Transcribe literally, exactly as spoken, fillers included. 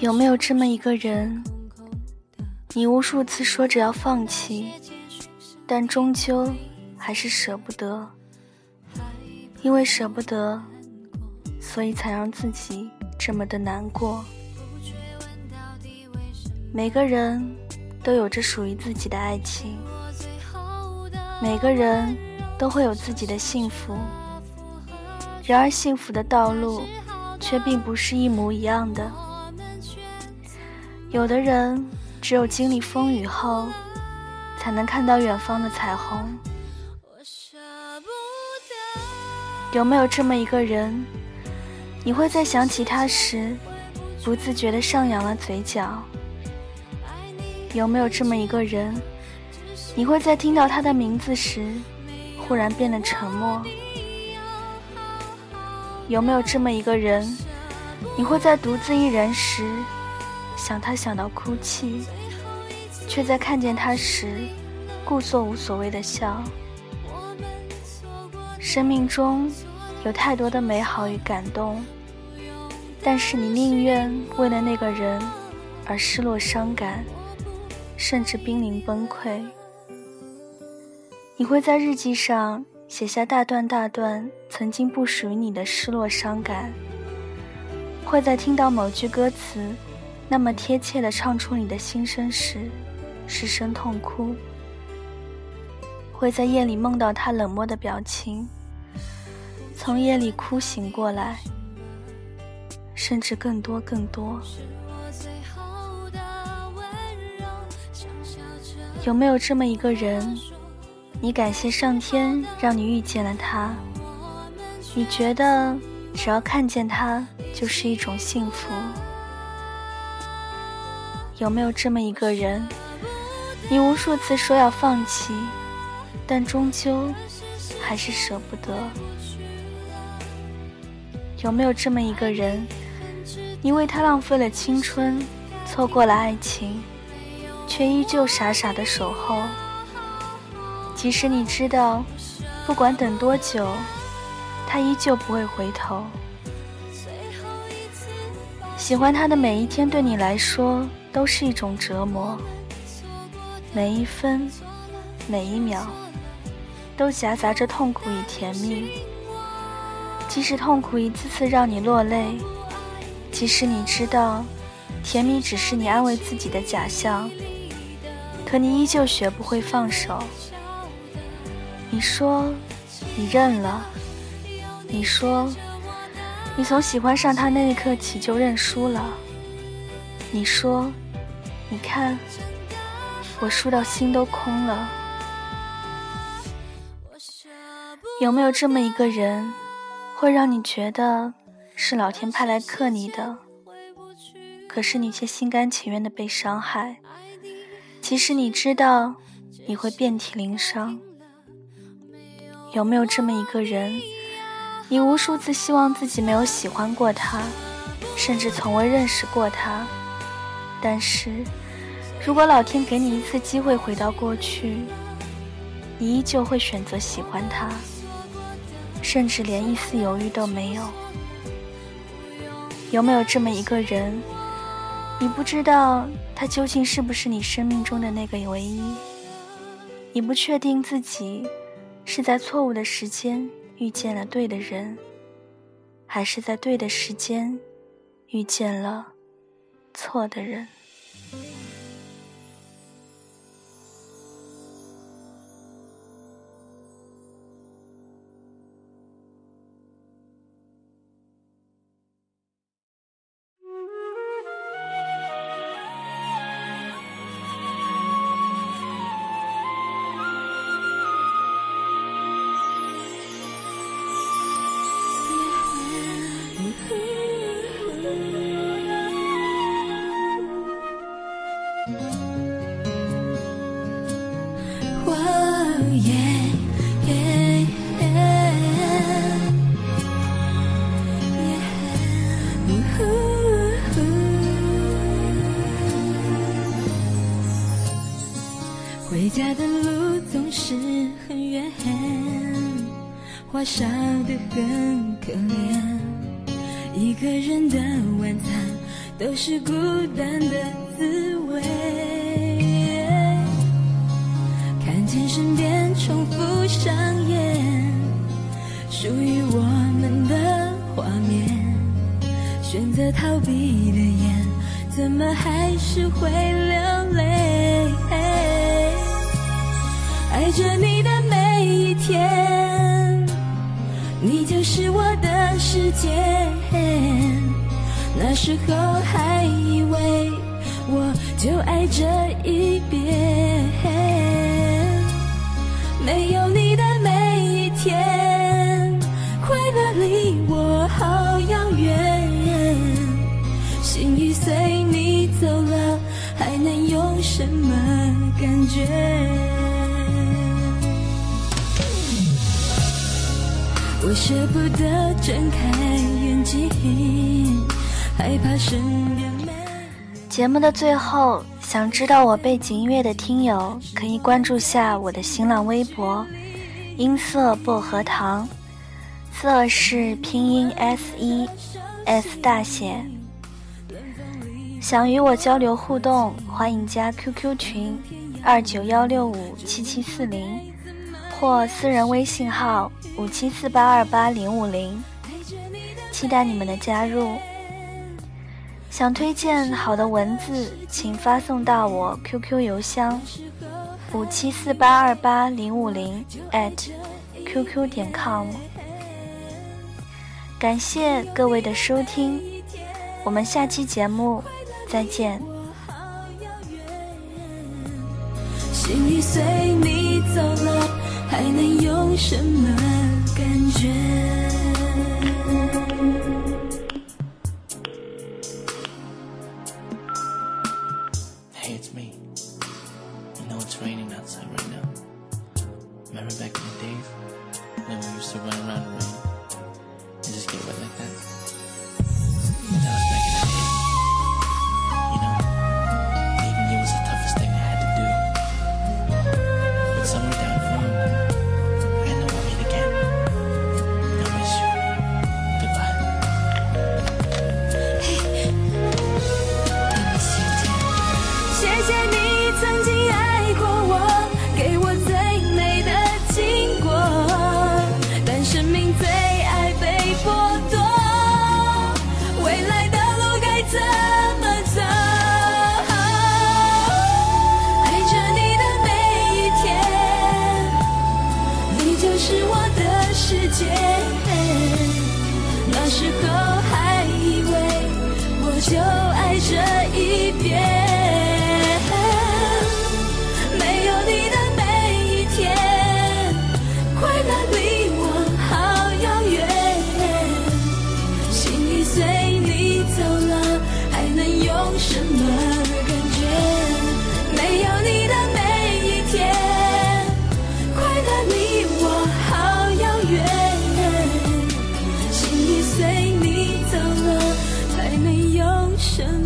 有没有这么一个人，你无数次说着要放弃，但终究还是舍不得，因为舍不得，所以才让自己这么的难过。每个人都有着属于自己的爱情，每个人都会有自己的幸福，然而幸福的道路却并不是一模一样的。有的人只有经历风雨后，才能看到远方的彩虹。有没有这么一个人，你会在想起他时不自觉地上扬了嘴角？有没有这么一个人，你会在听到他的名字时忽然变得沉默？有没有这么一个人，你会在独自一人时想他想到哭泣，却在看见他时故作无所谓的笑？生命中有太多的美好与感动，但是你宁愿为了那个人而失落伤感，甚至濒临崩溃。你会在日记上写下大段大段曾经不属于你的失落伤感，会在听到某句歌词那么贴切地唱出你的心声时失声痛哭，会在夜里梦到他冷漠的表情，从夜里哭醒过来，甚至更多更多。有没有这么一个人，你感谢上天让你遇见了他，你觉得只要看见他就是一种幸福？有没有这么一个人，你无数次说要放弃，但终究还是舍不得？有没有这么一个人，你为他浪费了青春，错过了爱情，却依旧傻傻的守候？即使你知道不管等多久他依旧不会回头，喜欢他的每一天对你来说都是一种折磨，每一分每一秒都夹杂着痛苦与甜蜜。即使痛苦一次次让你落泪，即使你知道甜蜜只是你安慰自己的假象，可你依旧学不会放手。你说你认了，你说你从喜欢上他那一刻起就认输了，你说你看我输到心都空了。有没有这么一个人，会让你觉得是老天派来克你的，可是你却心甘情愿地被伤害，其实你知道你会遍体鳞伤？有没有这么一个人，你无数次希望自己没有喜欢过他，甚至从未认识过他，但是如果老天给你一次机会回到过去，你依旧会选择喜欢他，甚至连一丝犹豫都没有？有没有这么一个人，你不知道他究竟是不是你生命中的那个唯一，你不确定自己是在错误的时间遇见了对的人，还是在对的时间遇见了错的人？回家的路总是很远，花烧得很可怜，一个人的晚餐都是孤单的滋味。看见身边重复上演属于我们的画面，选择逃避的眼，怎么还是会流泪？爱着你的每一天，你就是我的世界。那时候还以为我就爱这一遍，没有你的每一天，快乐离我好遥远。心已随你走了，还能有什么感觉？我舍不得睁开眼睛，害怕身边没。节目的最后，想知道我背景音乐的听友可以关注下我的新浪微博音色薄荷糖，色是拼音 S 一 S 大写。想与我交流互动，欢迎加 Q Q 群二九幺六五七七四零或私人微信号五七四八二八零五零，期待你们的加入。想推荐好的文字，请发送到我 Q Q 邮箱五七四八二八零五零 at Q Q 点 com。感谢各位的收听，我们下期节目再见。心已随你走了，还能有什么感觉？Hey, it's me. You know it's raining outside right now. Remember back in the days when we used to run around the rain and just get wet like that? And that was back in the day. You know, leaving you was the toughest thing I had to do. But somewhere down the road, I know we'll meet again. I miss you. Goodbye. I miss you too. 谢谢你曾经爱过我，给我最美的经过，但生命最爱被剥夺，未来的路该怎么走？爱着你的每一天，你就是我的世界。那时候还以为我就爱这一遍，没有你的每一天，快乐离我好遥远。心已随你走了，还能有什么感觉？没有你的每一天，快乐离我好遥远。心已随你走了，还能有什么？